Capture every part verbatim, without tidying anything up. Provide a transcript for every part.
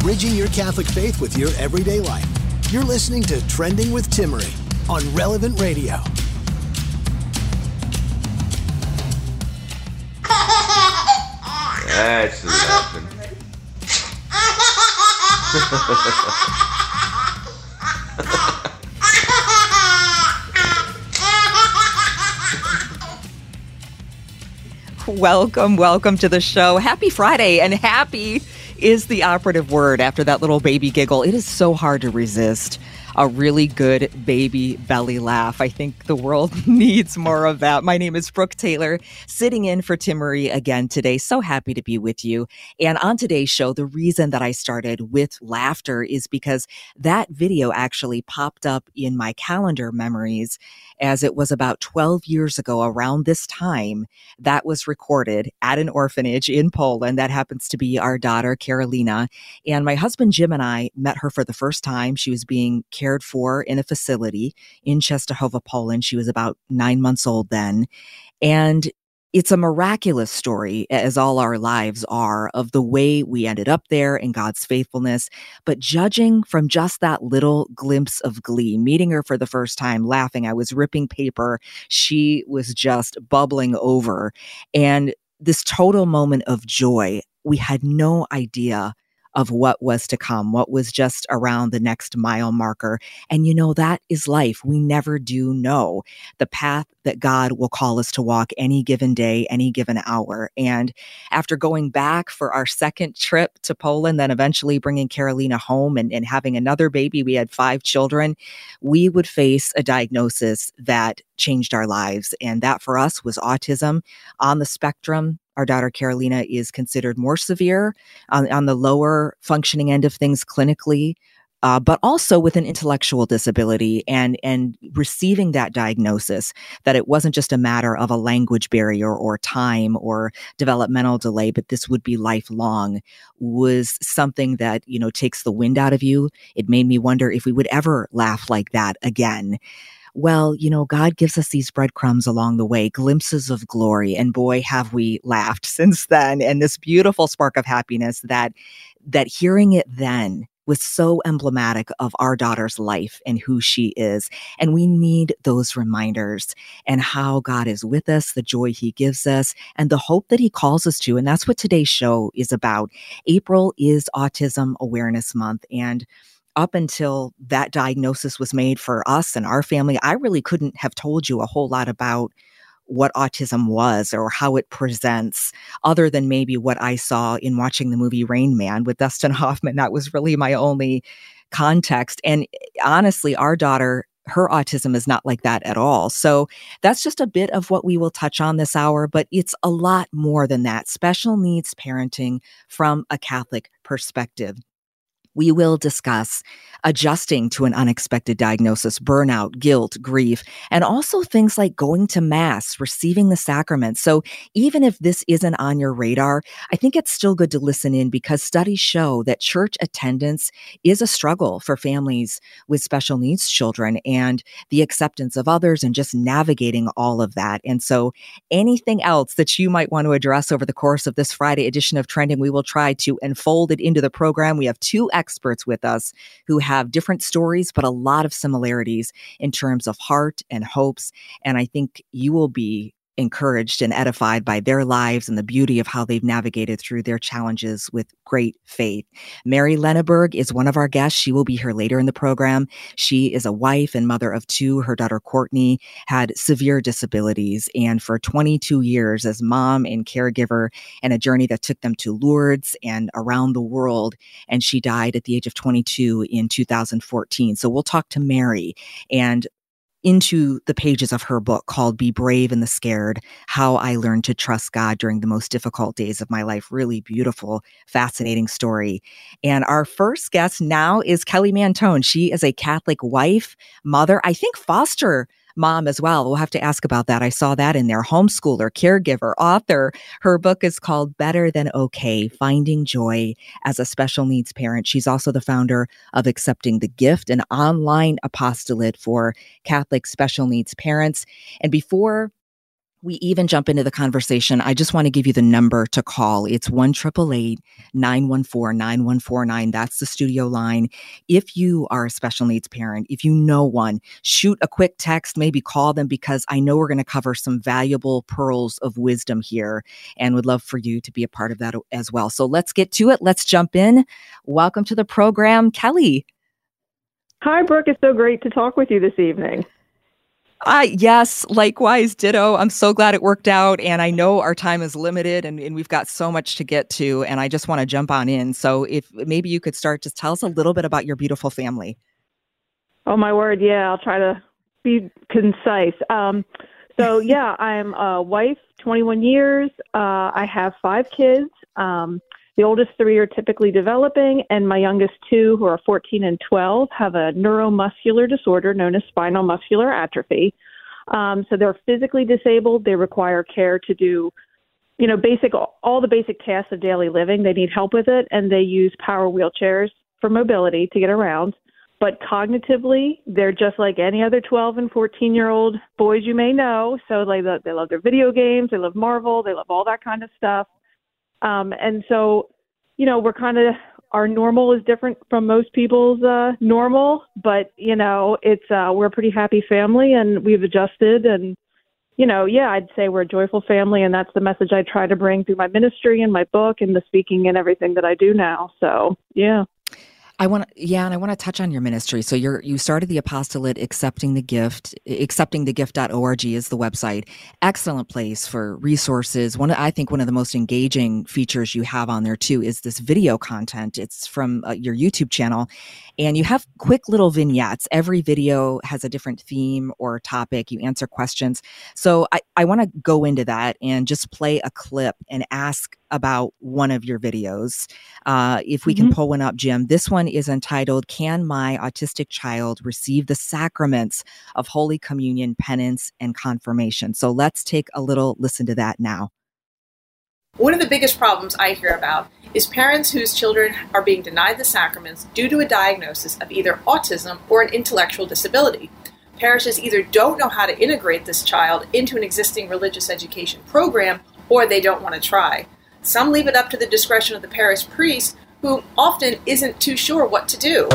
Bridging your Catholic faith with your everyday life. You're listening to Trending with Timmerie on Relevant Radio. That's laughing. Welcome, welcome to the show. Happy Friday, and happy is the operative word after that little baby giggle. It is so hard to resist a really good baby belly laugh. I think the world needs more of that. My name is Brooke Taylor, sitting in for Timmerie again today. So happy to be with you. And on today's show, the reason that I started with laughter is because that video actually popped up in my calendar memories, as it was about twelve years ago around this time that was recorded at an orphanage in Poland. That happens to be our daughter, Karolina. And my husband, Jim, and I met her for the first time. She was being cared for in a facility in Czestochowa, Poland. She was about nine months old then. And it's a miraculous story, as all our lives are, of the way we ended up there and God's faithfulness. But judging from just that little glimpse of glee, meeting her for the first time, laughing, I was ripping paper. She was just bubbling over. And this total moment of joy, we had no idea of what was to come, what was just around the next mile marker. And you know, that is life. We never do know the path that God will call us to walk any given day, any given hour. And after going back for our second trip to Poland, then eventually bringing Carolina home and, and having another baby, we had five children, we would face a diagnosis that changed our lives. And that for us was autism on the spectrum. Our daughter Carolina is considered more severe on, on the lower functioning end of things clinically, uh, but also with an intellectual disability, and, and receiving that diagnosis that it wasn't just a matter of a language barrier or time or developmental delay, but this would be lifelong, was something that, you know, takes the wind out of you. It made me wonder if we would ever laugh like that again. Well, you know, God gives us these breadcrumbs along the way, glimpses of glory. And boy, have we laughed since then. And this beautiful spark of happiness that that hearing it then was so emblematic of our daughter's life and who she is. And we need those reminders, and how God is with us, the joy he gives us, and the hope that he calls us to. And that's what today's show is about. April is Autism Awareness Month. And up until that diagnosis was made for us and our family, I really couldn't have told you a whole lot about what autism was or how it presents, other than maybe what I saw in watching the movie Rain Man with Dustin Hoffman. That was really my only context. And honestly, our daughter, her autism is not like that at all. So that's just a bit of what we will touch on this hour, but it's a lot more than that. Special needs parenting from a Catholic perspective. We will discuss adjusting to an unexpected diagnosis, burnout, guilt, grief, and also things like going to Mass, receiving the sacrament. So even if this isn't on your radar, I think it's still good to listen in, because studies show that church attendance is a struggle for families with special needs children, and the acceptance of others and just navigating all of that. And so anything else that you might want to address over the course of this Friday edition of Trending, we will try to unfold it into the program. We have two experts with us who have different stories, but a lot of similarities in terms of heart and hopes. And I think you will be encouraged and edified by their lives and the beauty of how they've navigated through their challenges with great faith. Mary Lenaburg is one of our guests. She will be here later in the program. She is a wife and mother of two. Her daughter Courtney had severe disabilities, and for twenty-two years as mom and caregiver, and a journey that took them to Lourdes and around the world. And she died at the age of twenty-two in two thousand fourteen. So we'll talk to Mary and into the pages of her book called Be Brave in the Sacred, How I Learned to Trust God During the Most Difficult Days of My Life. Really beautiful, fascinating story. And our first guest now is Kelly Mantoan. She is a Catholic wife, mother, I think foster mom as well. We'll have to ask about that. I saw that in there. Homeschooler, caregiver, author. Her book is called Better Than Okay, Finding Joy as a Special Needs Parent. She's also the founder of Accepting the Gift, an online apostolate for Catholic special needs parents. And before we even jump into the conversation, I just want to give you the number to call. It's one eight eight eight, nine one four, nine one four nine. That's the studio line. If you are a special needs parent, if you know one, shoot a quick text, maybe call them, because I know we're going to cover some valuable pearls of wisdom here and would love for you to be a part of that as well. So let's get to it. Let's jump in. Welcome to the program, Kelly. Hi, Brooke. It's so great to talk with you this evening. Uh, yes, likewise, ditto. I'm so glad it worked out. And I know our time is limited and, and we've got so much to get to. And I just want to jump on in. So if maybe you could start, just tell us a little bit about your beautiful family. Oh, my word. Yeah, I'll try to be concise. Um, so, yeah, I'm a wife, twenty-one years. Uh, I have five kids. Um, the oldest three are typically developing. And my youngest two, who are fourteen and twelve, have a neuromuscular disorder known as spinal muscular atrophy. Um, so they're physically disabled. They require care to do, you know, basic all the basic tasks of daily living. They need help with it, and they use power wheelchairs for mobility to get around. But cognitively, they're just like any other twelve and fourteen-year-old boys you may know. So they love, they love their video games. They love Marvel. They love all that kind of stuff. Um, and so, you know, we're kind of, our normal is different from most people's uh, normal, but, you know, it's, uh, we're a pretty happy family and we've adjusted and, you know, yeah, I'd say we're a joyful family, and that's the message I try to bring through my ministry and my book and the speaking and everything that I do now. So, yeah. I want to, yeah, and I want to touch on your ministry. So you're, you started the apostolate, Accepting the Gift. accepting the gift dot org is the website. Excellent place for resources. One, I think one of the most engaging features you have on there too is this video content. It's from uh, your YouTube channel, and you have quick little vignettes. Every video has a different theme or topic. You answer questions. So I, I want to go into that and just play a clip and ask about one of your videos. Uh, if we mm-hmm. can pull one up, Jim, this one is entitled, Can My Autistic Child Receive the Sacraments of Holy Communion, Penance, and Confirmation? So let's take a little listen to that now. One of the biggest problems I hear about is parents whose children are being denied the sacraments due to a diagnosis of either autism or an intellectual disability. Parishes either don't know how to integrate this child into an existing religious education program, or they don't want to try. Some leave it up to the discretion of the parish priest, who often isn't too sure what to do.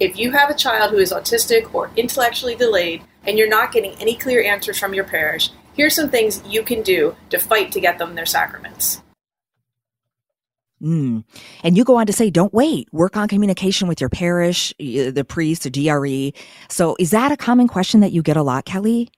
If you have a child who is autistic or intellectually delayed and you're not getting any clear answers from your parish, here's some things you can do to fight to get them their sacraments. Mm. And you go on to say, don't wait, work on communication with your parish, the priest, the D R E. So is that a common question that you get a lot, Kelly?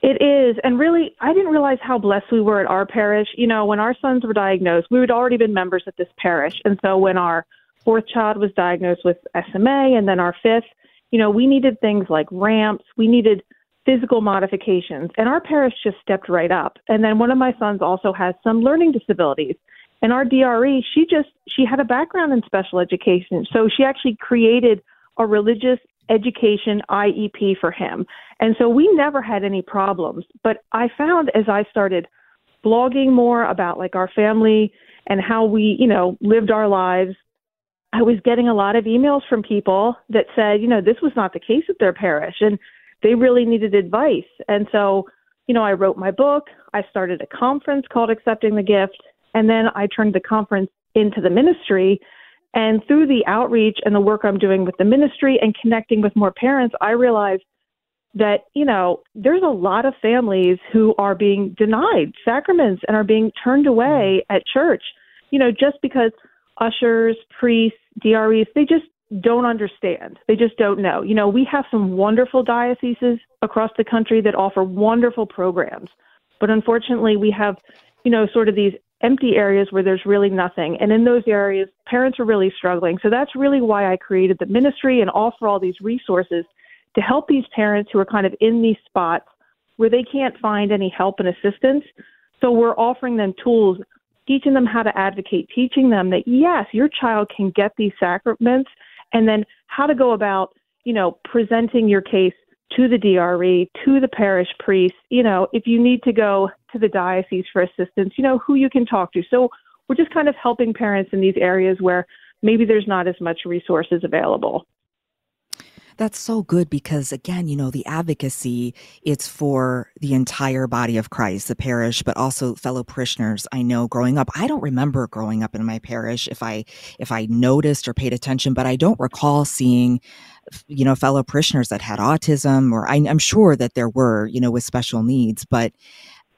It is. And really, I didn't realize how blessed we were at our parish. You know, when our sons were diagnosed, we had already been members at this parish. And so when our fourth child was diagnosed with S M A and then our fifth, you know, we needed things like ramps. We needed physical modifications. And our parish just stepped right up. And then one of my sons also has some learning disabilities. And our D R E, she just, she had a background in special education. So she actually created a religious education I E P for him. And so we never had any problems. But I found as I started blogging more about like our family and how we, you know, lived our lives, I was getting a lot of emails from people that said, you know, this was not the case at their parish and they really needed advice. And so, you know, I wrote my book, I started a conference called Accepting the Gift, and then I turned the conference into the ministry. And through the outreach and the work I'm doing with the ministry and connecting with more parents, I realized that, you know, there's a lot of families who are being denied sacraments and are being turned away at church, you know, just because ushers, priests, D R Es, they just don't understand. They just don't know. You know, we have some wonderful dioceses across the country that offer wonderful programs. But unfortunately, we have, you know, sort of these empty areas where there's really nothing. And in those areas, parents are really struggling. So that's really why I created the ministry and offer all these resources to help these parents who are kind of in these spots where they can't find any help and assistance. So we're offering them tools, teaching them how to advocate, teaching them that, yes, your child can get these sacraments, and then how to go about, you know, presenting your case to the D R E, to the parish priest, you know, if you need to go to the diocese for assistance, you know, who you can talk to. So we're just kind of helping parents in these areas where maybe there's not as much resources available. That's so good because, again, you know, the advocacy, it's for the entire body of Christ, the parish, but also fellow parishioners. I know growing up, I don't remember growing up in my parish if I if I noticed or paid attention, but I don't recall seeing, you know, fellow parishioners that had autism, or I, I'm sure that there were, you know, with special needs. But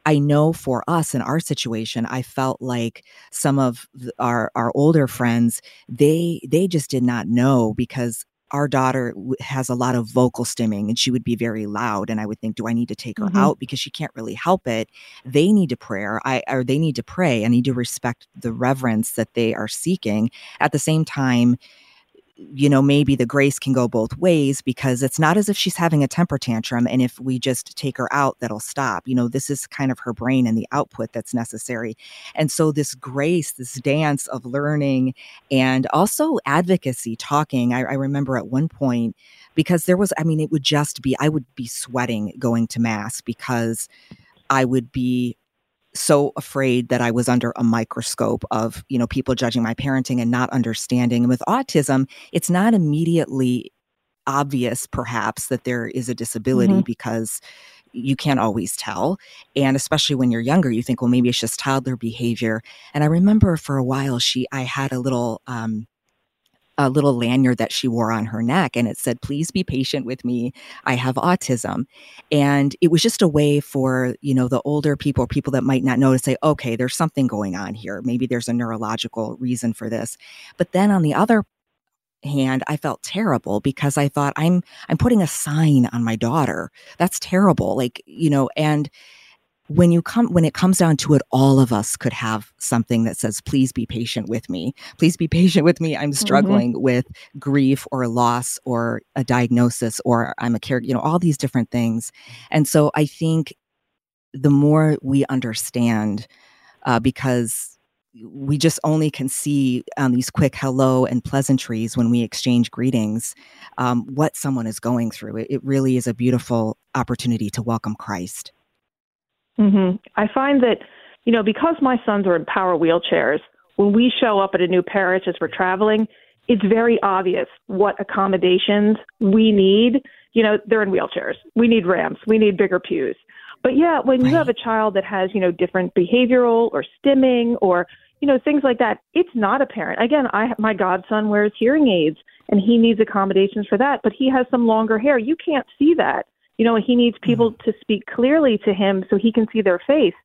I know for us in our situation, I felt like some of our, our older friends, they they just did not know, because our daughter has a lot of vocal stimming and she would be very loud. And I would think, do I need to take her mm-hmm. out because she can't really help it? They need to prayer. I, or they need to pray. I need to respect the reverence that they are seeking. At the same time, you know, maybe the grace can go both ways, because it's not as if she's having a temper tantrum, and if we just take her out, that'll stop. You know, this is kind of her brain and the output that's necessary. And so this grace, this dance of learning and also advocacy, talking. I, I remember at one point, because there was, I mean, it would just be, I would be sweating going to Mass because I would be so afraid that I was under a microscope of, you know, people judging my parenting and not understanding. And with autism, it's not immediately obvious, perhaps, that there is a disability mm-hmm. because you can't always tell. And especially when you're younger, you think, well, maybe it's just toddler behavior. And I remember for a while, she, I had a little, um, a little lanyard that she wore on her neck, and it said, "Please be patient with me. I have autism." And it was just a way for, you know, the older people, people that might not know, to say, okay, there's something going on here. Maybe there's a neurological reason for this. But then on the other hand, I felt terrible because I thought, I'm, I'm putting a sign on my daughter. That's terrible. Like, you know, and When you come, when it comes down to it, all of us could have something that says, "Please be patient with me. Please be patient with me. I'm struggling mm-hmm. with grief or loss or a diagnosis, or I'm a caregiver." You know, all these different things. And so I think the more we understand, uh, because we just only can see on these quick hello and pleasantries when we exchange greetings, um, what someone is going through. It, it really is a beautiful opportunity to welcome Christ. Mm-hmm. I find that, you know, because my sons are in power wheelchairs, when we show up at a new parish as we're traveling, it's very obvious what accommodations we need. You know, they're in wheelchairs. We need ramps. We need bigger pews. But yeah, when right. you have a child that has, you know, different behavioral or stimming or, you know, things like that, it's not apparent. Again, I my godson wears hearing aids and he needs accommodations for that, but he has some longer hair. You can't see that. You know, he needs people to speak clearly to him so he can see their face.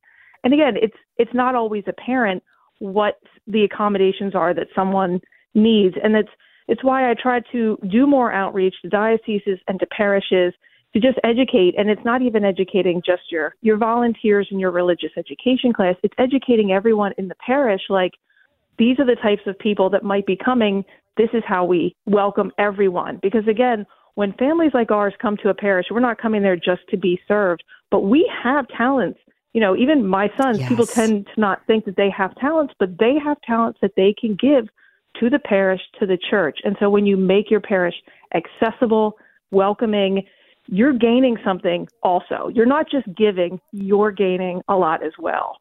And again, it's it's not always apparent what the accommodations are that someone needs. And it's, it's why I try to do more outreach to dioceses and to parishes to just educate. And it's not even educating just your, your volunteers in your religious education class. It's educating everyone in the parish, like, these are the types of people that might be coming. This is how we welcome everyone. Because again, when families like ours come to a parish, we're not coming there just to be served, but we have talents. You know, even my sons, yes. people tend to not think that they have talents, but they have talents that they can give to the parish, to the church. And so when you make your parish accessible, welcoming, you're gaining something also. You're not just giving, you're gaining a lot as well.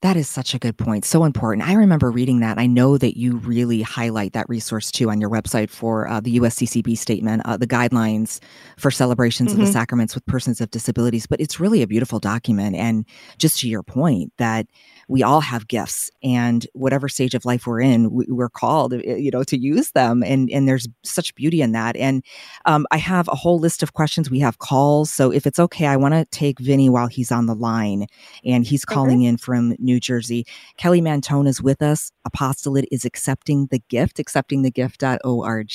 That is such a good point. So important. I remember reading that. I know that you really highlight that resource too on your website for uh, the U S C C B statement, uh, the guidelines for celebrations mm-hmm. of the sacraments with persons of disabilities. But it's really a beautiful document. And just to your point that we all have gifts, and whatever stage of life we're in, we, we're called, you know, to use them. And, and there's such beauty in that. And um, I have a whole list of questions. We have calls. So if it's okay, I want to take Vinny while he's on the line, and he's calling okay. in from New Jersey. Kelly Mantoan is with us. Apostolate is Accepting the Gift, accepting the gift dot org.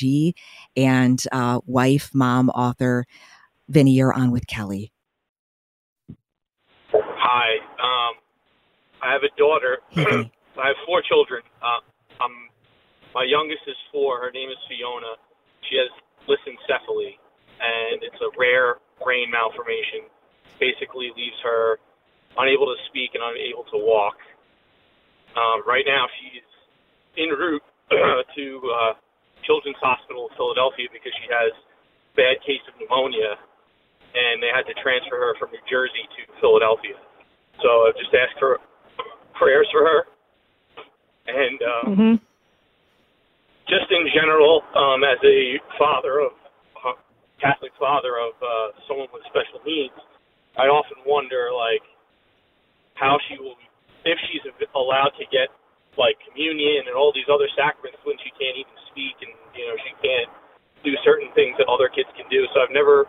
And uh, wife, mom, author. Vinny, you're on with Kelly. Hi. Um, I have a daughter. Hey. I have four children. Uh, um, my youngest is four. Her name is Fiona. She has lissencephaly. and it's a rare brain malformation. Basically leaves her unable to speak and unable to walk. Um, right now she's en route to uh, Children's Hospital of Philadelphia because she has a bad case of pneumonia, and they had to transfer her from New Jersey to Philadelphia. So I've just asked for prayers for her. And um, mm-hmm. just in general, um, as a father of uh, Catholic father of uh, someone with special needs, I often wonder, like, how she will, if she's allowed to get, like, communion and all these other sacraments when she can't even speak and, you know, she can't do certain things that other kids can do. So I've never,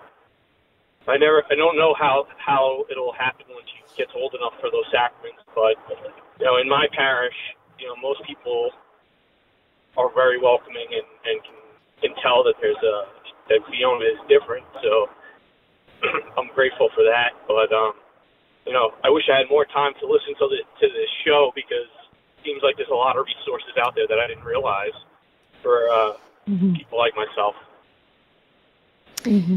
I never, I don't know how, how it'll happen when she gets old enough for those sacraments. But, you know, in my parish, you know, most people are very welcoming and, and can, can tell that there's a, that Fiona is different. So I'm grateful for that. But, um, you know, I wish I had more time to listen to the, to this show, because it seems like there's a lot of resources out there that I didn't realize for uh, mm-hmm. people like myself. Mm-hmm.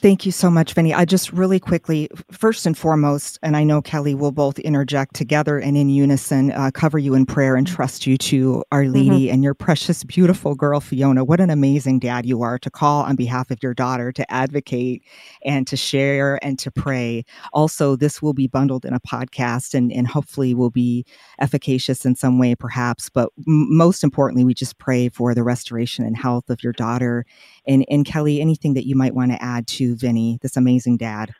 Thank you so much, Vinny. I just really quickly, first and foremost, and I know Kelly will both interject together and in unison, uh, cover you in prayer and trust you to Our Lady mm-hmm. and your precious, beautiful girl, Fiona. What an amazing dad you are to call on behalf of your daughter, to advocate and to share and to pray. Also, this will be bundled in a podcast and, and hopefully will be efficacious in some way, perhaps. But m- most importantly, we just pray for the restoration and health of your daughter. And, and Kelly, anything that you might want to add to Vinny, this amazing dad?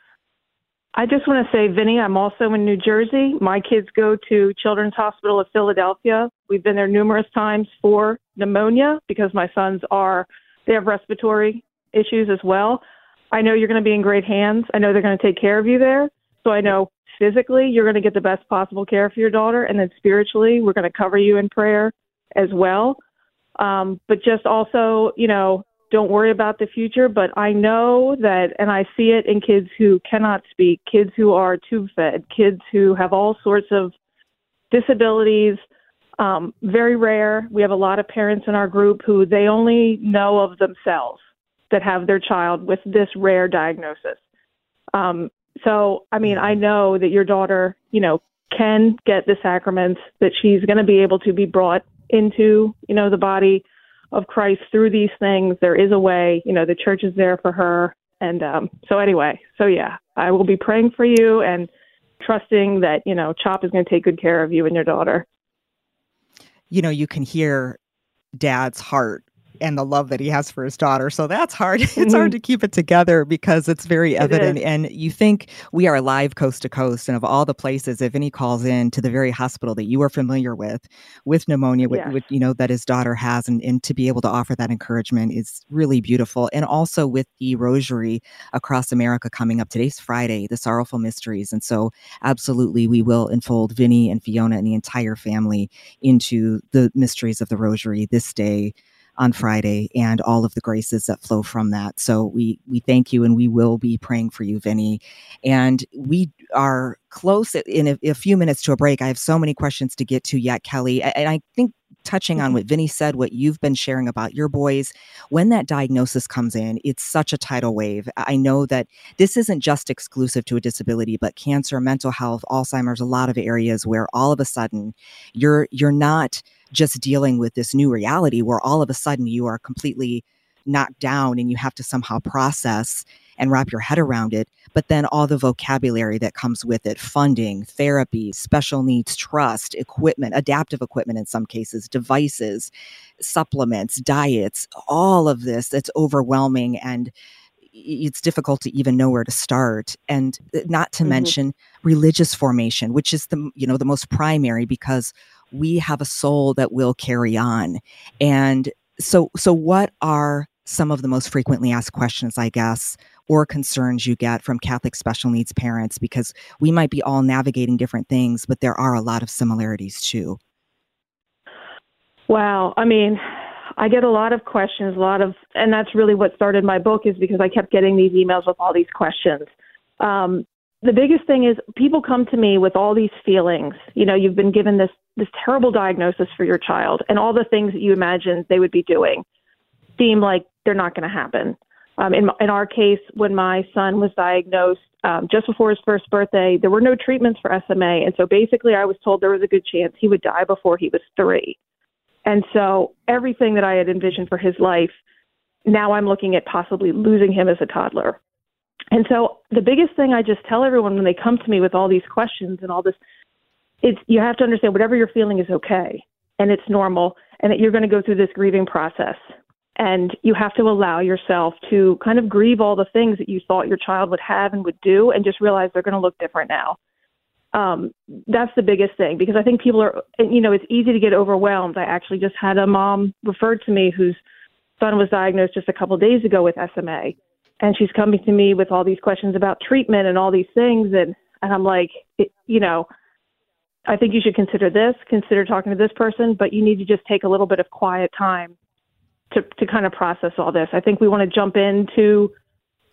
I just want to say, Vinny, I'm also in New Jersey. My kids go to Children's Hospital of Philadelphia. We've been there numerous times for pneumonia because my sons are, they have respiratory issues as well. I know you're going to be in great hands. I know they're going to take care of you there. So I know physically you're going to get the best possible care for your daughter. And then spiritually, we're going to cover you in prayer as well. Um, but just also, you know, don't worry about the future, but I know that, and I see it in kids who cannot speak, kids who are tube-fed, kids who have all sorts of disabilities, um, very rare. We have a lot of parents in our group who they only know of themselves that have their child with this rare diagnosis. Um, so, I mean, I know that your daughter, you know, can get the sacraments, that she's going to be able to be brought into, you know, the body of Christ through these things. There is a way, you know, the church is there for her. And um, so anyway, so yeah, I will be praying for you and trusting that, you know, CHOP is going to take good care of you and your daughter. You know, you can hear Dad's heart and the love that he has for his daughter. So that's hard. It's mm-hmm. hard to keep it together because it's very evident. It and you think we are live coast to coast. And of all the places, if any calls in to the very hospital that you are familiar with, with pneumonia, yes. with, with, you know, that his daughter has, and, and to be able to offer that encouragement is really beautiful. And also with the Rosary Across America coming up, today's Friday, the Sorrowful Mysteries. And so absolutely, we will enfold Vinny and Fiona and the entire family into the mysteries of the Rosary this day on Friday, and all of the graces that flow from that. So we we thank you, and we will be praying for you, Vinny. And we are close in a, a few minutes to a break. I have so many questions to get to yet, Kelly. And I think touching on what Vinny said, what you've been sharing about your boys, when that diagnosis comes in, it's such a tidal wave. I know that this isn't just exclusive to a disability, but cancer, mental health, Alzheimer's, a lot of areas where all of a sudden you're you're not just dealing with this new reality where all of a sudden you are completely knocked down and you have to somehow process and wrap your head around it. But then all the vocabulary that comes with it, funding, therapy, special needs, trust, equipment, adaptive equipment in some cases, devices, supplements, diets, all of this, it's overwhelming and it's difficult to even know where to start. And not to mm-hmm. mention religious formation, which is the, you know, the most primary, because we have a soul that will carry on. And so, so what are some of the most frequently asked questions, I guess, or concerns you get from Catholic special needs parents? Because we might be all navigating different things, but there are a lot of similarities too. Wow. I mean, I get a lot of questions, a lot of, and that's really what started my book, is because I kept getting these emails with all these questions. Um, The biggest thing is people come to me with all these feelings. You know, you've been given this this terrible diagnosis for your child, and all the things that you imagined they would be doing seem like they're not going to happen. Um, in, in our case, when my son was diagnosed um, just before his first birthday, there were no treatments for S M A. And so basically I was told there was a good chance he would die before he was three. And so everything that I had envisioned for his life, now I'm looking at possibly losing him as a toddler. And so the biggest thing I just tell everyone when they come to me with all these questions and all this, it's you have to understand whatever you're feeling is okay and it's normal and that you're going to go through this grieving process. And you have to allow yourself to kind of grieve all the things that you thought your child would have and would do and just realize they're going to look different now. Um, that's the biggest thing, because I think people are, you know, it's easy to get overwhelmed. I actually just had a mom referred to me whose son was diagnosed just a couple of days ago with S M A. And she's coming to me with all these questions about treatment and all these things. And, and I'm like, it, you know, I think you should consider this, consider talking to this person, but you need to just take a little bit of quiet time to, to kind of process all this. I think we want to jump into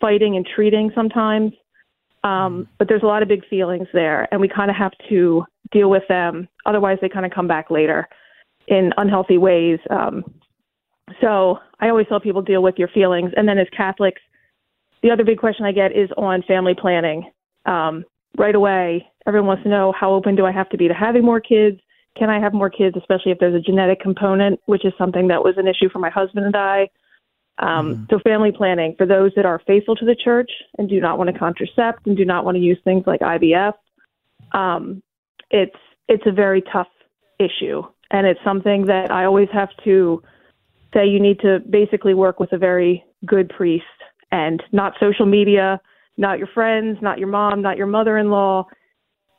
fighting and treating sometimes, um, but there's a lot of big feelings there, and we kind of have to deal with them. Otherwise, they kind of come back later in unhealthy ways. Um, so I always tell people, deal with your feelings. And then as Catholics, the other big question I get is on family planning. Um, right away, everyone wants to know, how open do I have to be to having more kids? Can I have more kids, especially if there's a genetic component, which is something that was an issue for my husband and I. Um, mm-hmm. So family planning for those that are faithful to the church and do not want to contracept and do not want to use things like I V F. Um, it's it's a very tough issue. And it's something that I always have to say you need to basically work with a very good priest and not social media, not your friends, not your mom, not your mother-in-law.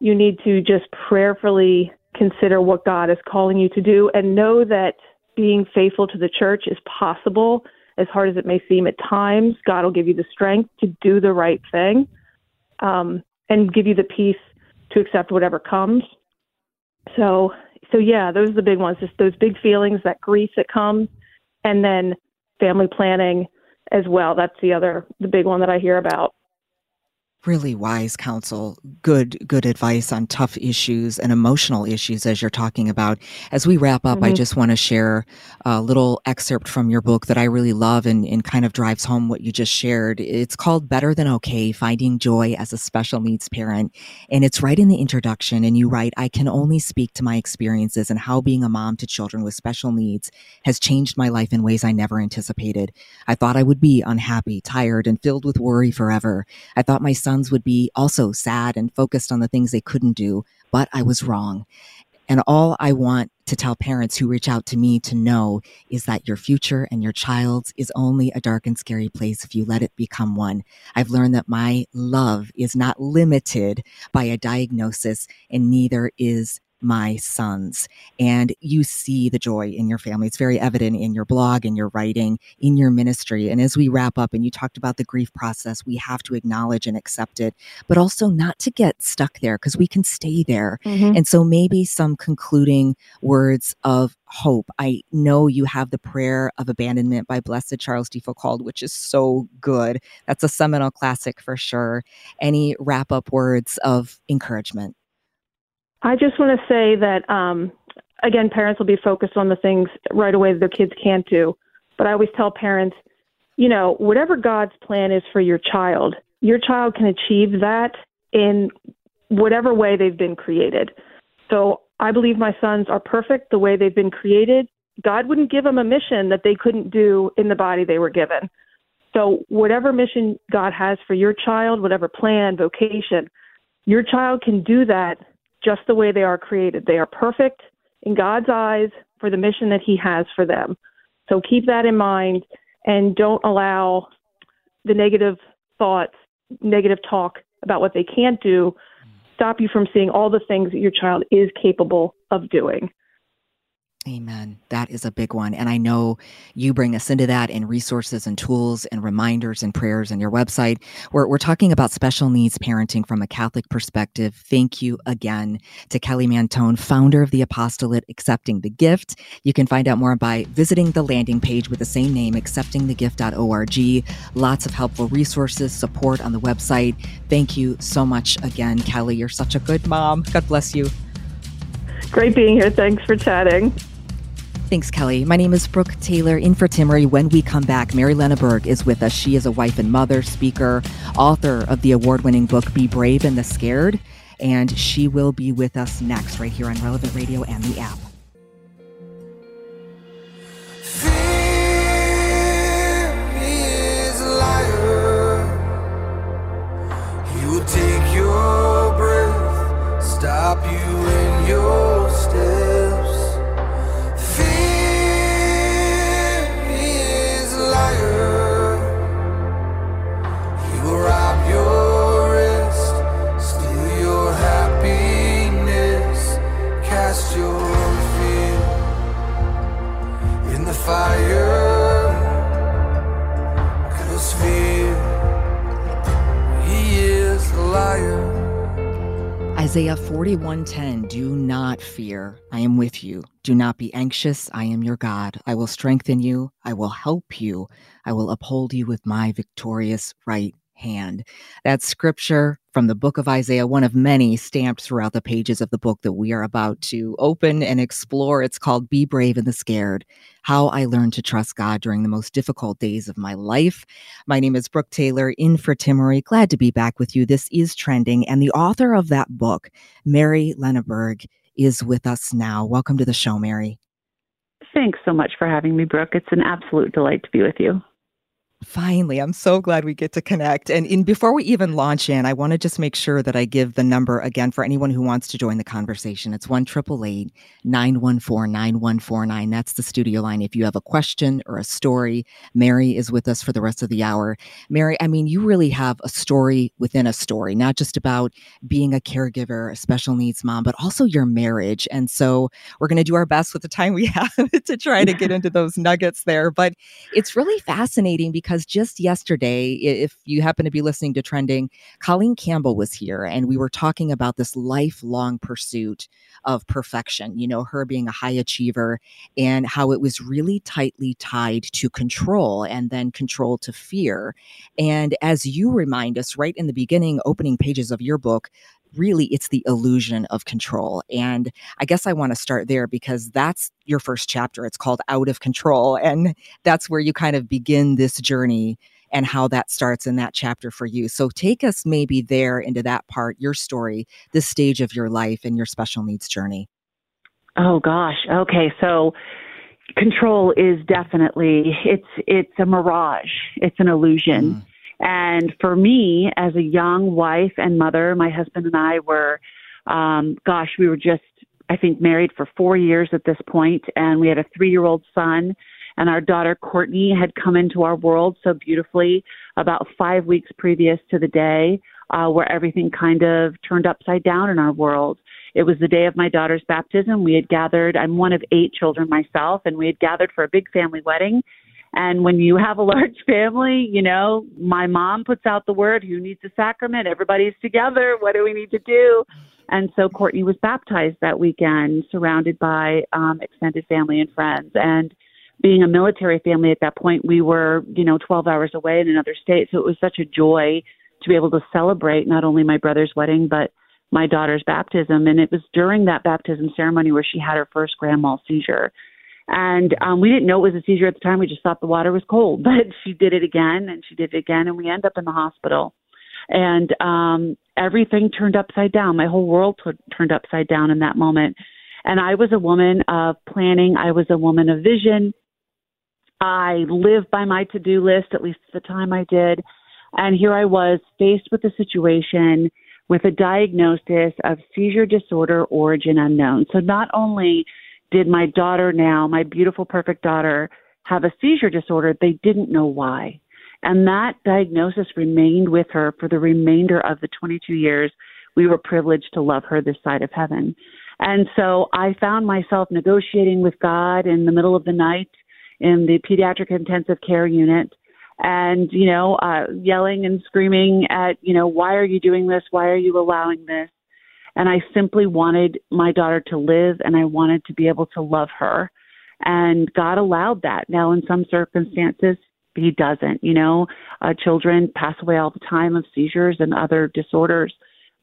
You need to just prayerfully consider what God is calling you to do and know that being faithful to the church is possible, as hard as it may seem at times. God will give you the strength to do the right thing um, and give you the peace to accept whatever comes. So, so yeah, those are the big ones, just those big feelings, that grief that comes, and then family planning as well. That's the other, the big one that I hear about. Really wise counsel, good, good advice on tough issues and emotional issues as you're talking about. As we wrap up, mm-hmm. I just want to share a little excerpt from your book that I really love and, and kind of drives home what you just shared. It's called Better Than Okay, Finding Joy as a Special Needs Parent. And it's right in the introduction. And you write, I can only speak to my experiences and how being a mom to children with special needs has changed my life in ways I never anticipated. I thought I would be unhappy, tired, and filled with worry forever. I thought my sons would be also sad and focused on the things they couldn't do, but I was wrong. And all I want to tell parents who reach out to me to know is that your future and your child's is only a dark and scary place if you let it become one. I've learned that my love is not limited by a diagnosis, and neither is my sons. And you see the joy in your family. It's very evident in your blog, in your writing, in your ministry. And as we wrap up, and you talked about the grief process, we have to acknowledge and accept it, but also not to get stuck there, because we can stay there. Mm-hmm. And so maybe some concluding words of hope. I know you have the prayer of abandonment by Blessed Charles D. Foucauld, which is so good. That's a seminal classic for sure. Any wrap up words of encouragement? I just want to say that, um, again, parents will be focused on the things right away that their kids can't do. But I always tell parents, you know, whatever God's plan is for your child, your child can achieve that in whatever way they've been created. So I believe my sons are perfect the way they've been created. God wouldn't give them a mission that they couldn't do in the body they were given. So whatever mission God has for your child, whatever plan, vocation, your child can do that just the way they are created. They are perfect in God's eyes for the mission that he has for them. So keep that in mind and don't allow the negative thoughts, negative talk about what they can't do, stop you from seeing all the things that your child is capable of doing. Amen. That is a big one. And I know you bring us into that in resources and tools and reminders and prayers on your website. We're, we're talking about special needs parenting from a Catholic perspective. Thank you again to Kelly Mantoan, founder of the apostolate Accepting the Gift. You can find out more by visiting the landing page with the same name, accepting the gift dot org. Lots of helpful resources, support on the website. Thank you so much again, Kelly. You're such a good mom. God bless you. Great being here. Thanks for chatting. Thanks, Kelly. My name is Brooke Taylor, in for Timmerie. When we come back, Mary Lenaburg is with us. She is a wife and mother, speaker, author of the award-winning book, Be Brave in the Sacred, and she will be with us next right here on Relevant Radio and the app. Take your breath, stop you in your steps. Fear is a liar. He will rob your rest, steal your happiness. Cast your fear in the fire, 'cause fear. Isaiah forty-one ten, do not fear. I am with you. Do not be anxious. I am your God. I will strengthen you. I will help you. I will uphold you with my victorious right hand. That's scripture from the book of Isaiah, one of many stamped throughout the pages of the book that we are about to open and explore. It's called Be Brave in the Scared, How I Learned to Trust God During the Most Difficult Days of My Life. My name is Brooke Taylor, in for Timmerie. Glad to be back with you. This is Trending, and the author of that book, Mary Lenaburg, is with us now. Welcome to the show, Mary. Thanks so much for having me, Brooke. It's an absolute delight to be with you. Finally, I'm so glad we get to connect. And in, before we even launch in, I want to just make sure that I give the number again for anyone who wants to join the conversation. It's one eight eight eight, nine one four, nine one four nine. That's the studio line. If you have a question or a story, Mary is with us for the rest of the hour. Mary, I mean, you really have a story within a story, not just about being a caregiver, a special needs mom, but also your marriage. And so we're going to do our best with the time we have to try to get into those nuggets there. But it's really fascinating because Because just yesterday, if you happen to be listening to Trending, Colleen Campbell was here and we were talking about this lifelong pursuit of perfection, you know, her being a high achiever and how it was really tightly tied to control and then control to fear. And as you remind us right in the beginning, opening pages of your book, really, it's the illusion of control. And I guess I want to start there because that's your first chapter. It's called Out of Control. And that's where you kind of begin this journey and how that starts in that chapter for you. So take us maybe there into that part, your story, this stage of your life and your special needs journey. Oh, gosh. Okay. So control is definitely, it's, it's a mirage. It's an illusion. Mm. And for me, as a young wife and mother, my husband and I were, um, gosh, we were just, I think, married for four years at this point, and we had a three-year-old son, and our daughter, Courtney, had come into our world so beautifully about five weeks previous to the day uh, where everything kind of turned upside down in our world. It was the day of my daughter's baptism. We had gathered, I'm one of eight children myself, and we had gathered for a big family wedding. And when you have a large family, you know, my mom puts out the word, who needs a sacrament? Everybody's together. What do we need to do? And so Courtney was baptized that weekend, surrounded by um, extended family and friends. And being a military family at that point, we were, you know, twelve hours away in another state. So it was such a joy to be able to celebrate not only my brother's wedding, but my daughter's baptism. And it was during that baptism ceremony where she had her first grand mal seizure. And um, we didn't know it was a seizure at the time. We just thought the water was cold, but she did it again and she did it again. And we end up in the hospital and um, everything turned upside down. My whole world t- turned upside down in that moment. And I was a woman of planning. I was a woman of vision. I lived by my to-do list, at least at the time I did. And here I was faced with a situation with a diagnosis of seizure disorder, origin unknown. So not only did my daughter now, my beautiful, perfect daughter, have a seizure disorder, they didn't know why. And that diagnosis remained with her for the remainder of the twenty-two years we were privileged to love her this side of heaven. And so I found myself negotiating with God in the middle of the night in the pediatric intensive care unit and, you know, uh, yelling and screaming at, you know, why are you doing this? Why are you allowing this? And I simply wanted my daughter to live, and I wanted to be able to love her. And God allowed that. Now, in some circumstances, he doesn't. You know, uh, children pass away all the time of seizures and other disorders.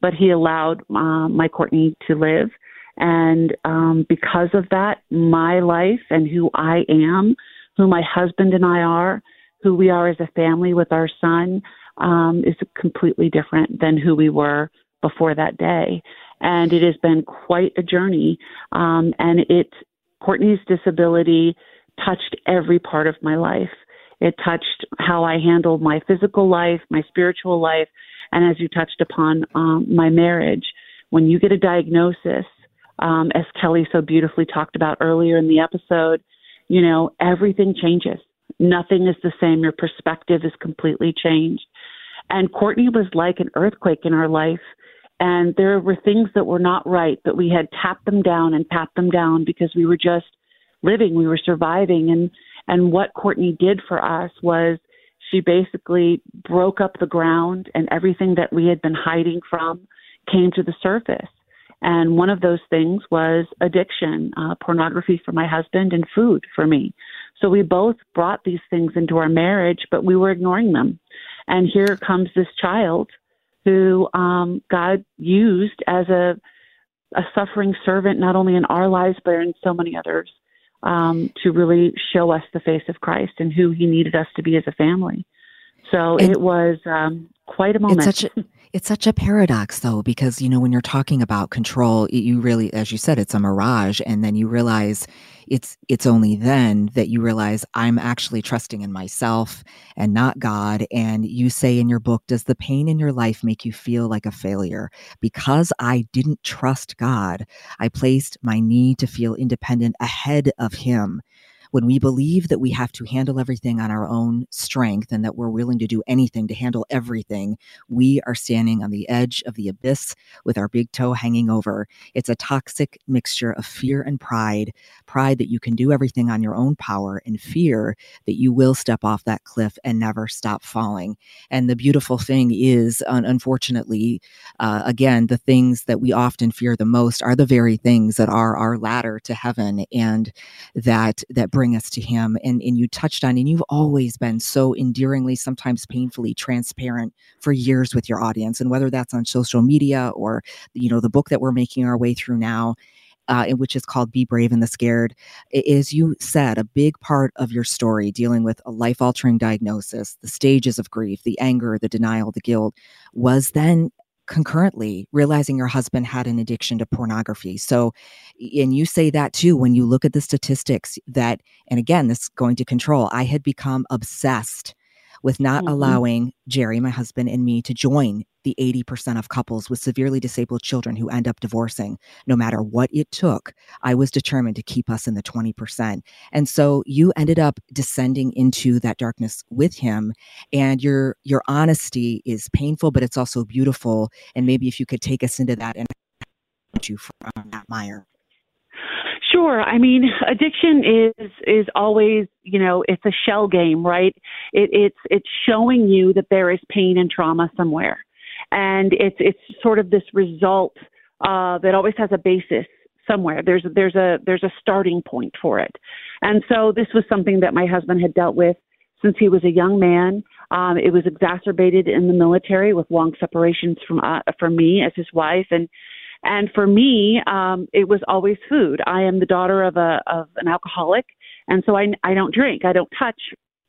But he allowed uh, my Courtney to live. And um, because of that, my life and who I am, who my husband and I are, who we are as a family with our son, um, is completely different than who we were before that day. And it has been quite a journey. Um, and it, Courtney's disability touched every part of my life. It touched how I handled my physical life, my spiritual life, and as you touched upon, um, my marriage. When you get a diagnosis, um, as Kelly so beautifully talked about earlier in the episode, you know, everything changes. Nothing is the same. Your perspective is completely changed. And Courtney was like an earthquake in our life. And there were things that were not right, but we had tapped them down and tapped them down because we were just living, we were surviving. And, and what Courtney did for us was she basically broke up the ground, and everything that we had been hiding from came to the surface. And one of those things was addiction, uh, pornography for my husband, and food for me. So we both brought these things into our marriage, but we were ignoring them. And here comes this child who um, God used as a, a suffering servant, not only in our lives, but in so many others, um, to really show us the face of Christ and who he needed us to be as a family. So and it was um, quite a moment. It's such a, it's such a paradox, though, because, you know, when you're talking about control, you really, as you said, it's a mirage. And then you realize it's it's only then that you realize I'm actually trusting in myself and not God. And you say in your book, does the pain in your life make you feel like a failure? Because I didn't trust God, I placed my need to feel independent ahead of him. When we believe that we have to handle everything on our own strength and that we're willing to do anything to handle everything, we are standing on the edge of the abyss with our big toe hanging over. It's a toxic mixture of fear and pride, pride that you can do everything on your own power, and fear that you will step off that cliff and never stop falling. And the beautiful thing is, unfortunately, uh, again, the things that we often fear the most are the very things that are our ladder to heaven and that that bring us to him. And, and you touched on, and you've always been so endearingly, sometimes painfully transparent for years with your audience. And whether that's on social media or, you know, the book that we're making our way through now, uh, which is called Be Brave in the Scared, as you said, a big part of your story dealing with a life-altering diagnosis, the stages of grief, the anger, the denial, the guilt, was then concurrently realizing your husband had an addiction to pornography. So, and you say that too, when you look at the statistics that, and again, this is going to control, I had become obsessed with not mm-hmm. allowing Jerry, my husband, and me to join the eighty percent of couples with severely disabled children who end up divorcing. No matter what it took, I was determined to keep us in the twenty percent. And so you ended up descending into that darkness with him. And your your honesty is painful, but it's also beautiful. And maybe if you could take us into that and help you from that mire. Sure. I mean, addiction is is always, you know, it's a shell game, right? It, it's it's showing you that there is pain and trauma somewhere. And it's it's sort of this result uh, that always has a basis somewhere. There's there's a there's a starting point for it. And so this was something that my husband had dealt with since he was a young man. Um, it was exacerbated in the military with long separations from uh, from me as his wife, and and for me, um, it was always food. I am the daughter of a of an alcoholic, and so I I don't drink. I don't touch.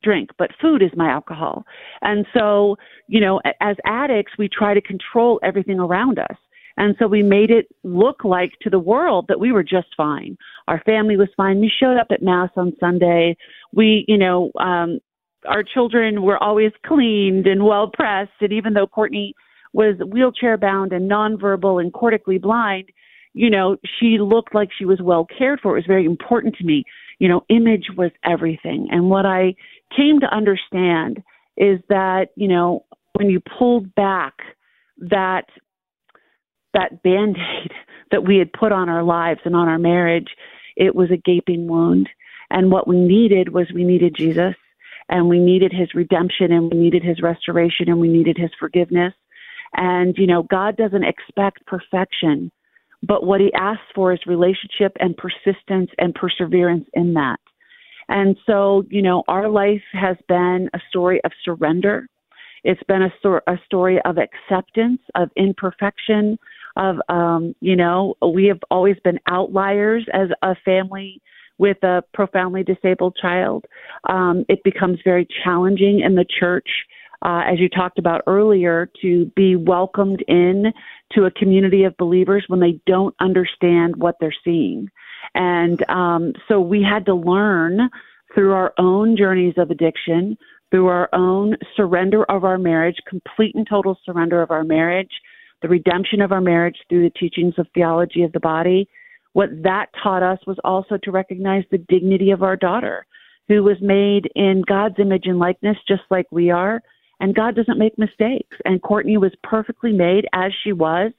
drink, but food is my alcohol. And so, you know, as addicts, we try to control everything around us. And so we made it look like to the world that we were just fine. Our family was fine. We showed up at Mass on Sunday. We, you know, um, our children were always cleaned and well pressed. And even though Courtney was wheelchair bound and nonverbal and cortically blind, you know, she looked like she was well cared for. It was very important to me. You know, image was everything. And what I came to understand is that, you know, when you pulled back that that Band-Aid that we had put on our lives and on our marriage, it was a gaping wound. And what we needed was we needed Jesus, and we needed his redemption, and we needed his restoration, and we needed his forgiveness. And, you know, God doesn't expect perfection, but what he asks for is relationship and persistence and perseverance in that. And so, you know, our life has been a story of surrender. It's been a, sor- a story of acceptance, of imperfection, of, um, you know, we have always been outliers as a family with a profoundly disabled child. Um, it becomes very challenging in the church, uh, as you talked about earlier, to be welcomed in to a community of believers when they don't understand what they're seeing. And um, so we had to learn through our own journeys of addiction, through our own surrender of our marriage, complete and total surrender of our marriage, the redemption of our marriage through the teachings of theology of the body. What that taught us was also to recognize the dignity of our daughter, who was made in God's image and likeness, just like we are. And God doesn't make mistakes. And Courtney was perfectly made as she was.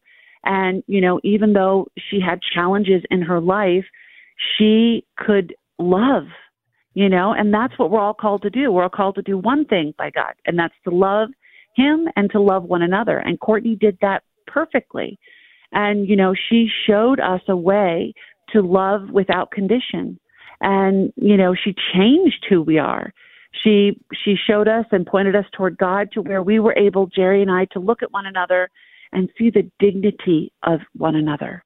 And, you know, even though she had challenges in her life, she could love. You know, and that's what we're all called to do. We're all called to do one thing by God, and that's to love him and to love one another. And Courtney did that perfectly. And, you know, she showed us a way to love without condition. And, you know, she changed who we are. She she showed us and pointed us toward God, to where we were able, Jerry and I, to look at one another and see the dignity of one another.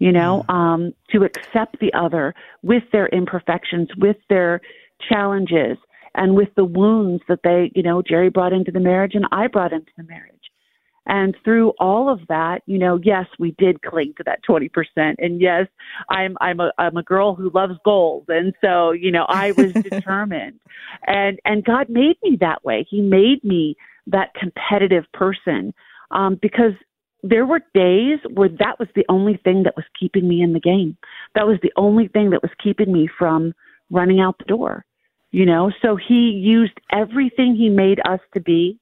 You know, um, to accept the other with their imperfections, with their challenges, and with the wounds that they, you know, Jerry brought into the marriage and I brought into the marriage. And through all of that, you know, yes, we did cling to that twenty percent. And yes, I'm, I'm a, I'm a girl who loves gold. And so, you know, I was determined, and, and God made me that way. He made me that competitive person, um, because there were days where that was the only thing that was keeping me in the game. That was the only thing that was keeping me from running out the door, you know? So he used everything he made us to be,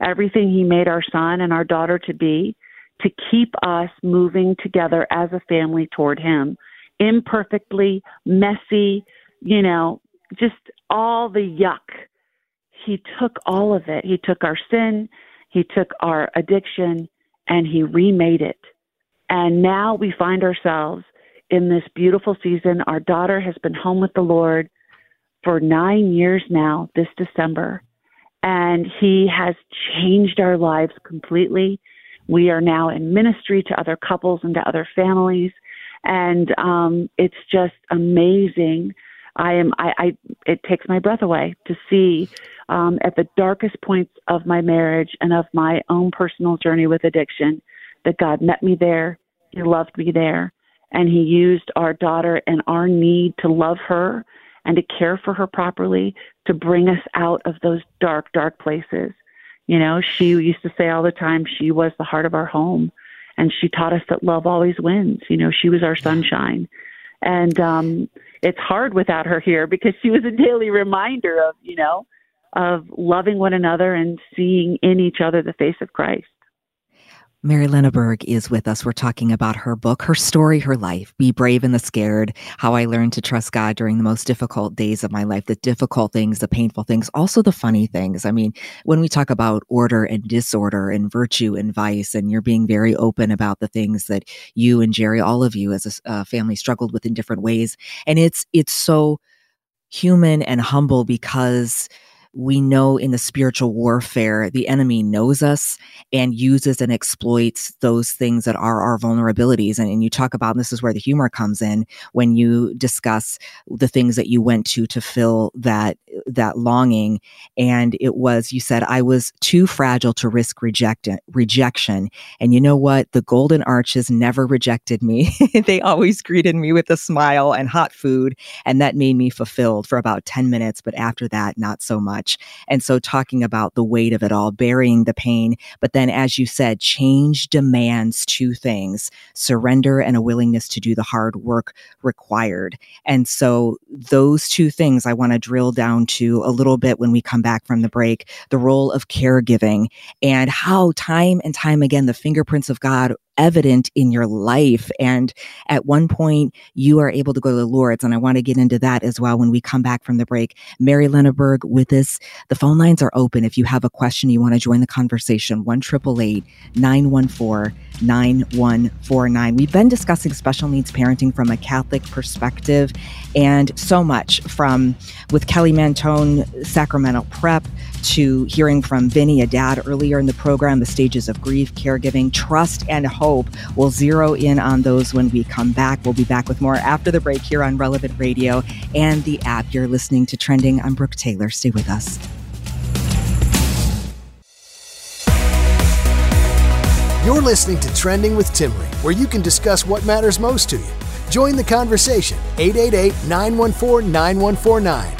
everything he made our son and our daughter to be, to keep us moving together as a family toward him. Imperfectly, messy, you know, just all the yuck. He took all of it. He took our sin. He took our addiction. And he remade it. And now we find ourselves in this beautiful season. Our daughter has been home with the Lord for nine years now, this December. And he has changed our lives completely. We are now in ministry to other couples and to other families. And um, it's just amazing. I am. I, I. It takes my breath away to see um, at the darkest points of my marriage and of my own personal journey with addiction that God met me there. He loved me there, and he used our daughter and our need to love her and to care for her properly to bring us out of those dark, dark places. You know, she used to say all the time, she was the heart of our home, and she taught us that love always wins. You know, she was our sunshine. And um, it's hard without her here because she was a daily reminder of, you know, of loving one another and seeing in each other the face of Christ. Mary Lenaburg is with us. We're talking about her book, her story, her life, Be Brave in the Scared, How I Learned to Trust God During the Most Difficult Days of My Life, the difficult things, the painful things, also the funny things. I mean, when we talk about order and disorder and virtue and vice, and you're being very open about the things that you and Jerry, all of you as a uh, family struggled with in different ways. And it's it's so human and humble because we know in the spiritual warfare, the enemy knows us and uses and exploits those things that are our vulnerabilities. And, and you talk about, and this is where the humor comes in, when you discuss the things that you went to to fill that that longing. And it was, you said, I was too fragile to risk reject- rejection. And you know what? The golden arches never rejected me. They always greeted me with a smile and hot food. And that made me fulfilled for about ten minutes. But after that, not so much. And so talking about the weight of it all, burying the pain. But then, as you said, change demands two things, surrender and a willingness to do the hard work required. And so those two things I want to drill down to a little bit when we come back from the break, the role of caregiving and how time and time again, the fingerprints of God evident in your life. And at one point, you are able to go to Lourdes. And I want to get into that as well when we come back from the break. Mary Lenaburg with us. The phone lines are open. If you have a question, you want to join the conversation, one eight eight eight, nine one four, nine one four nine. We've been discussing special needs parenting from a Catholic perspective. and so much from with Kelly Mantoan, sacramental prep, to hearing from Vinny, a dad, earlier in the program, the stages of grief, caregiving, trust, and hope. We'll zero in on those when we come back. We'll be back with more after the break here on Relevant Radio and the app. You're listening to Trending. I'm Brooke Taylor. Stay with us. You're listening to Trending with Timmerie, where you can discuss what matters most to you. Join the conversation, eight eight eight, nine one four, nine one four nine.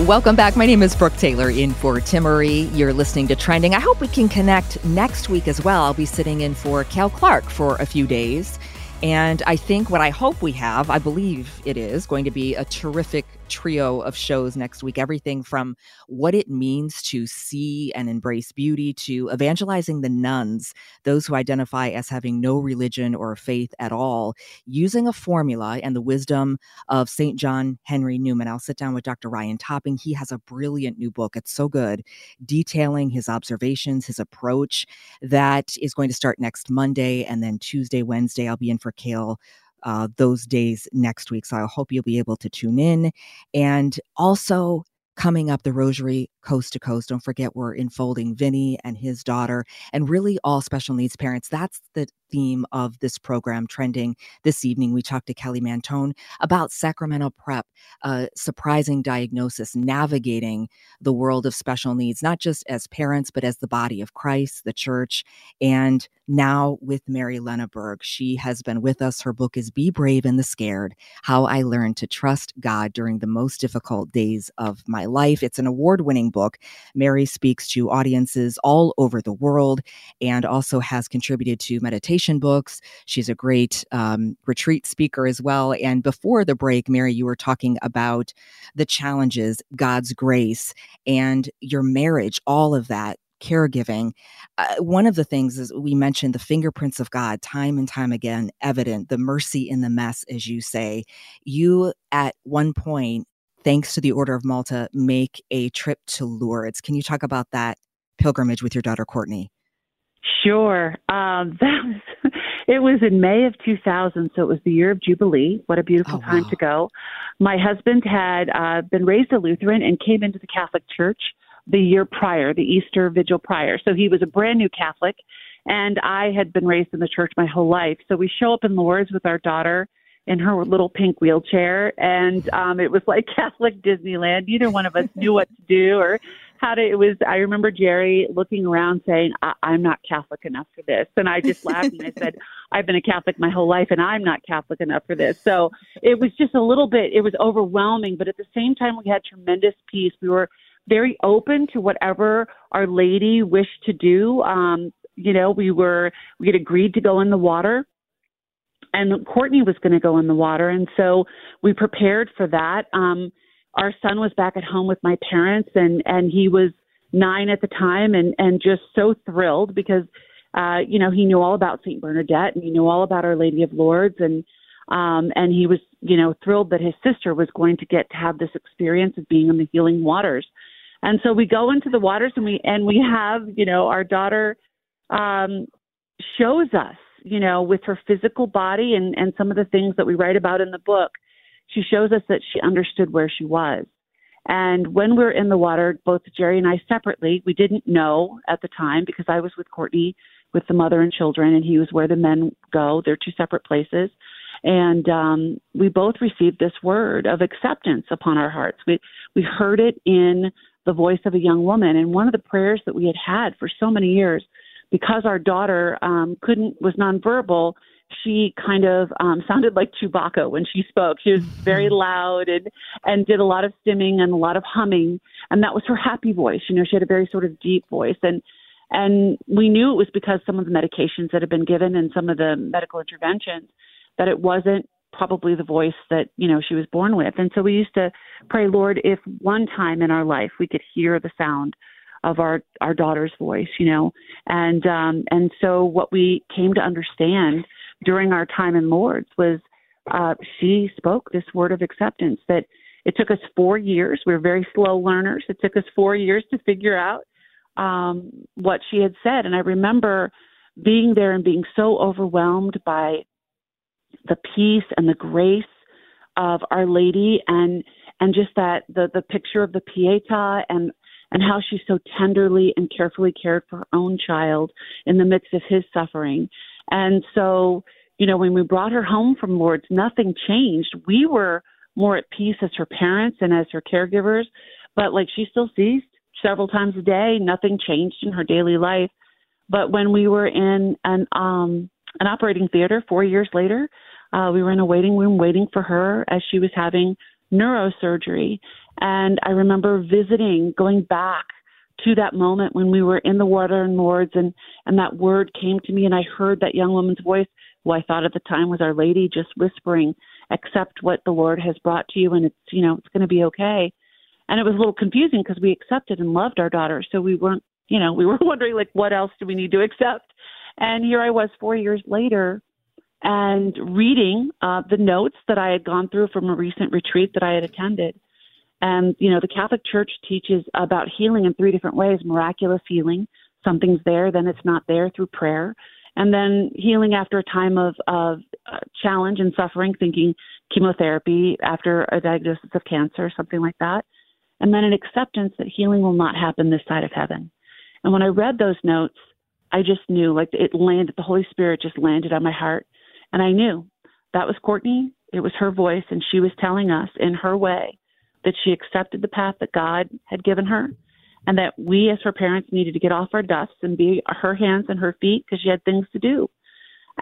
Welcome back. My name is Brooke Taylor in for Timmerie. You're listening to Trending. I hope we can connect next week as well. I'll be sitting in for Cal Clark for a few days. And I think what I hope we have, I believe it is, going to be a terrific trio of shows next week. Everything from what it means to see and embrace beauty to evangelizing the nuns, those who identify as having no religion or faith at all, using a formula and the wisdom of Saint John Henry Newman. I'll sit down with Doctor Ryan Topping. He has a brilliant new book. It's so good, detailing his observations, his approach. That is going to start next Monday, and then Tuesday, Wednesday, I'll be in for Kale Uh, those days next week. So I hope you'll be able to tune in. And also coming up, the Rosary Coast to Coast. Don't forget, we're enfolding Vinny and his daughter and really all special needs parents. That's the theme of this program, Trending. This evening, we talked to Kelly Mantoan about sacramental prep, uh, surprising diagnosis, navigating the world of special needs, not just as parents, but as the body of Christ, the church, and now with Mary Lenaburg. She has been with us. Her book is Be Brave in the Scared, How I Learned to Trust God During the Most Difficult Days of My Life. It's an award-winning book. Mary speaks to audiences all over the world and also has contributed to meditation books. She's a great um, retreat speaker as well. And before the break, Mary, you were talking about the challenges, God's grace, and your marriage, all of that. Caregiving. Uh, one of the things is we mentioned the fingerprints of God time and time again, evident, the mercy in the mess, as you say. You, at one point, thanks to the Order of Malta, make a trip to Lourdes. Can you talk about that pilgrimage with your daughter, Courtney? Sure. Um, that was, it was in May of two thousand, so it was the year of Jubilee. What a beautiful oh, time wow. to go. My husband had uh, been raised a Lutheran and came into the Catholic Church the year prior, the Easter Vigil prior. So he was a brand new Catholic, and I had been raised in the church my whole life. So we show up in Lourdes with our daughter in her little pink wheelchair, and um, it was like Catholic Disneyland. Neither one of us knew what to do or how to, it was, I remember Jerry looking around saying, I- I'm not Catholic enough for this. And I just laughed and I said, I've been a Catholic my whole life and I'm not Catholic enough for this. So it was just a little bit, it was overwhelming, but at the same time, we had tremendous peace. We were very open to whatever Our Lady wished to do. Um, you know, we were, we had agreed to go in the water, and Courtney was going to go in the water. And so we prepared for that. Um, our son was back at home with my parents, and, and he was nine at the time, and, and just so thrilled because, uh, you know, he knew all about Saint Bernadette and he knew all about Our Lady of Lourdes, and, um, and he was, you know, thrilled that his sister was going to get to have this experience of being in the healing waters. And so we go into the waters, and we and we have, you know, our daughter um, shows us, you know, with her physical body and, and some of the things that we write about in the book, she shows us that she understood where she was. And when we're in the water, both Jerry and I separately, we didn't know at the time because I was with Courtney with the mother and children, and he was where the men go. They're two separate places. And um, we both received this word of acceptance upon our hearts. We we heard it in the voice of a young woman. And one of the prayers that we had had for so many years, because our daughter um, couldn't was nonverbal, she kind of um, sounded like Chewbacca when she spoke. She was very loud and, and did a lot of stimming and a lot of humming. And that was her happy voice. You know, she had a very sort of deep voice. And, and we knew it was because some of the medications that had been given and some of the medical interventions that it wasn't probably the voice that, you know, she was born with. And so we used to pray, Lord, if one time in our life we could hear the sound of our, our daughter's voice, you know. And um, and so what we came to understand during our time in Lourdes was uh, she spoke this word of acceptance that it took us four years. We were very slow learners. It took us four years to figure out um, what she had said. And I remember being there and being so overwhelmed by the peace and the grace of Our Lady and and just that the the picture of the Pietà and and how she so tenderly and carefully cared for her own child in the midst of his suffering. And so, you know, when we brought her home from Lourdes, nothing changed. We were more at peace as her parents and as her caregivers, but like she still sees several times a day, nothing changed in her daily life. But when we were in an um, an operating theater four years later, uh, we were in a waiting room waiting for her as she was having neurosurgery. And I remember visiting, going back to that moment when we were in the water in Lourdes, and, and that word came to me, and I heard that young woman's voice, who I thought at the time was Our Lady, just whispering, accept what the Lord has brought to you, and it's, you know, it's going to be okay. And it was a little confusing because we accepted and loved our daughter, so we weren't, you know, we were wondering, like, what else do we need to accept? And here I was four years later, and reading uh, the notes that I had gone through from a recent retreat that I had attended. And, you know, the Catholic Church teaches about healing in three different ways: miraculous healing, something's there, then it's not there, through prayer. And then healing after a time of, of uh, challenge and suffering, thinking chemotherapy after a diagnosis of cancer, something like that. And then an acceptance that healing will not happen this side of heaven. And when I read those notes, I just knew, like, it landed, the Holy Spirit just landed on my heart. And I knew that was Courtney. It was her voice, and she was telling us in her way that she accepted the path that God had given her, and that we as her parents needed to get off our dusts and be her hands and her feet because she had things to do.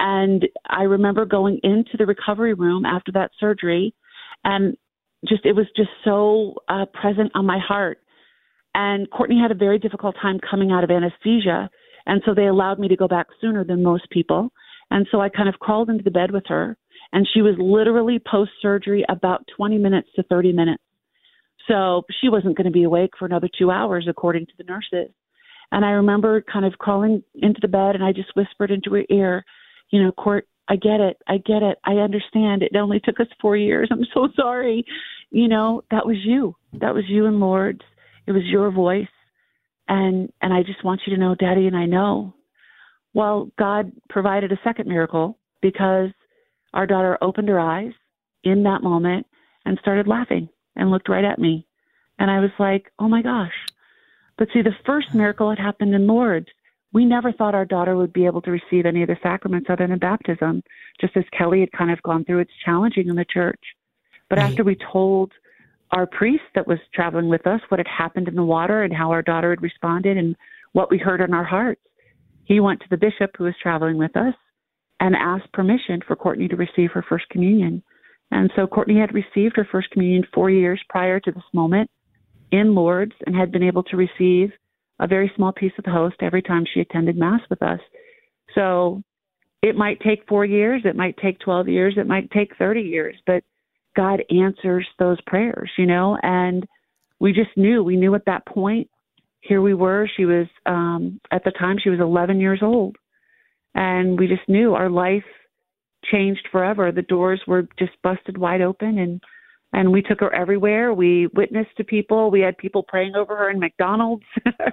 And I remember going into the recovery room after that surgery, and just it was just so uh, present on my heart. And Courtney had a very difficult time coming out of anesthesia, and so they allowed me to go back sooner than most people. And so I kind of crawled into the bed with her, and she was literally post-surgery about twenty minutes to thirty minutes. So she wasn't going to be awake for another two hours, according to the nurses. And I remember kind of crawling into the bed, and I just whispered into her ear, you know, Court, I get it. I get it. I understand. It only took us four years. I'm so sorry. You know, that was you. That was you in Lourdes. It was your voice. And, and I just want you to know, Daddy and I know. Well, God provided a second miracle, because our daughter opened her eyes in that moment and started laughing and looked right at me. And I was like, oh, my gosh. But see, the first miracle had happened in Lourdes. We never thought our daughter would be able to receive any of the sacraments other than baptism, just as Kelly had kind of gone through. It's challenging in the church. But right. After we told our priest that was traveling with us what had happened in the water and how our daughter had responded and what we heard in our hearts, he went to the bishop who was traveling with us and asked permission for Courtney to receive her First Communion. And so Courtney had received her First Communion four years prior to this moment in Lourdes, and had been able to receive a very small piece of the host every time she attended Mass with us. So it might take four years, it might take twelve years, it might take thirty years, but God answers those prayers, you know, and we just knew, we knew at that point. Here we were, she was, um, at the time, she was eleven years old. And we just knew our life changed forever. The doors were just busted wide open, and, and we took her everywhere. We witnessed to people. We had people praying over her in McDonald's.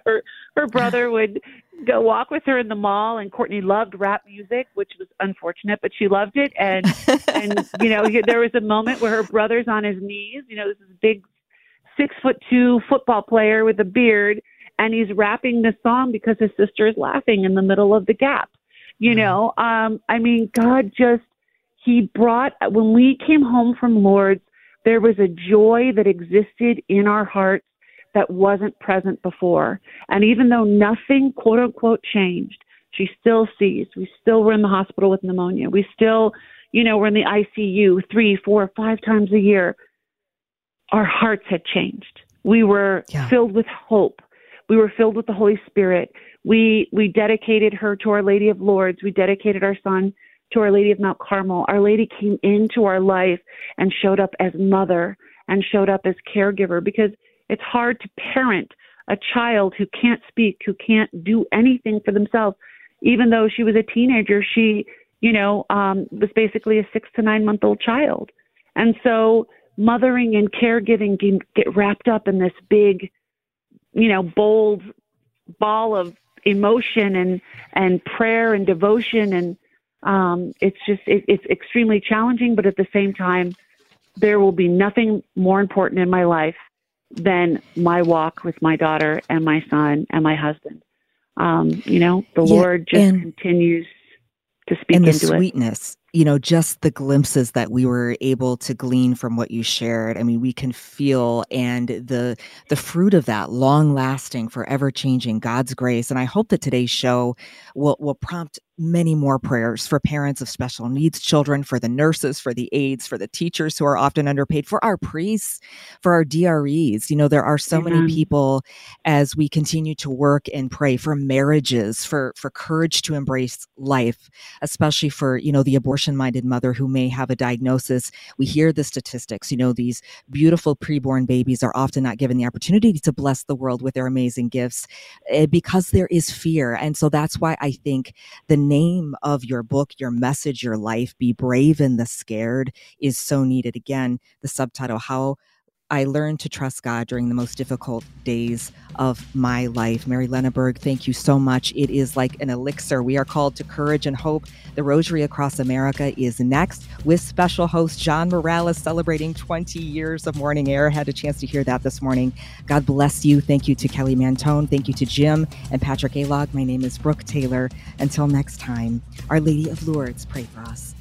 her, her brother would go walk with her in the mall, and Courtney loved rap music, which was unfortunate, but she loved it. And, and you know, there was a moment where her brother's on his knees. You know, this is a big six-foot-two football player with a beard, and he's rapping this song because his sister is laughing in the middle of the gap. You know, um, I mean, God just, he brought, when we came home from Lourdes, there was a joy that existed in our hearts that wasn't present before. And even though nothing, quote unquote, changed, she still sees. We still were in the hospital with pneumonia. We still, you know, we're in the I C U three, four, five times a year. Our hearts had changed. We were yeah. filled with hope. We were filled with the Holy Spirit. We we dedicated her to Our Lady of Lourdes. We dedicated our son to Our Lady of Mount Carmel. Our Lady came into our life and showed up as mother and showed up as caregiver, because it's hard to parent a child who can't speak, who can't do anything for themselves. Even though she was a teenager, she, you know, um, was basically a six to nine month old child. And so mothering and caregiving can get wrapped up in this big, you know, bold ball of emotion and, and prayer and devotion. And um, it's just, it, it's extremely challenging, but at the same time, there will be nothing more important in my life than my walk with my daughter and my son and my husband. Um, you know, the yeah, Lord just and, continues to speak into it. And the sweetness, it. you know, just the glimpses that we were able to glean from what you shared. I mean, we can feel and the the fruit of that long lasting, forever changing God's grace. And I hope that today's show will will prompt many more prayers for parents of special needs children, for the nurses, for the aides, for the teachers who are often underpaid, for our priests, for our D R Es. You know, there are so mm-hmm. many people as we continue to work and pray for marriages, for, for courage to embrace life, especially for, you know, the abortion-minded mother who may have a diagnosis. We hear the statistics, you know, these beautiful preborn babies are often not given the opportunity to bless the world with their amazing gifts because there is fear. And so that's why I think the name of your book, your message, your life, Be Brave in the Scared, is so needed. Again, the subtitle, How I Learned to Trust God During the Most Difficult Days of My Life. Mary Lenaburg, thank you so much. It is like an elixir. We are called to courage and hope. The Rosary Across America is next with special host John Morales celebrating twenty years of morning air. Had a chance to hear that this morning. God bless you. Thank you to Kelly Mantoan. Thank you to Jim and Patrick Alog. My name is Brooke Taylor. Until next time, Our Lady of Lourdes, pray for us.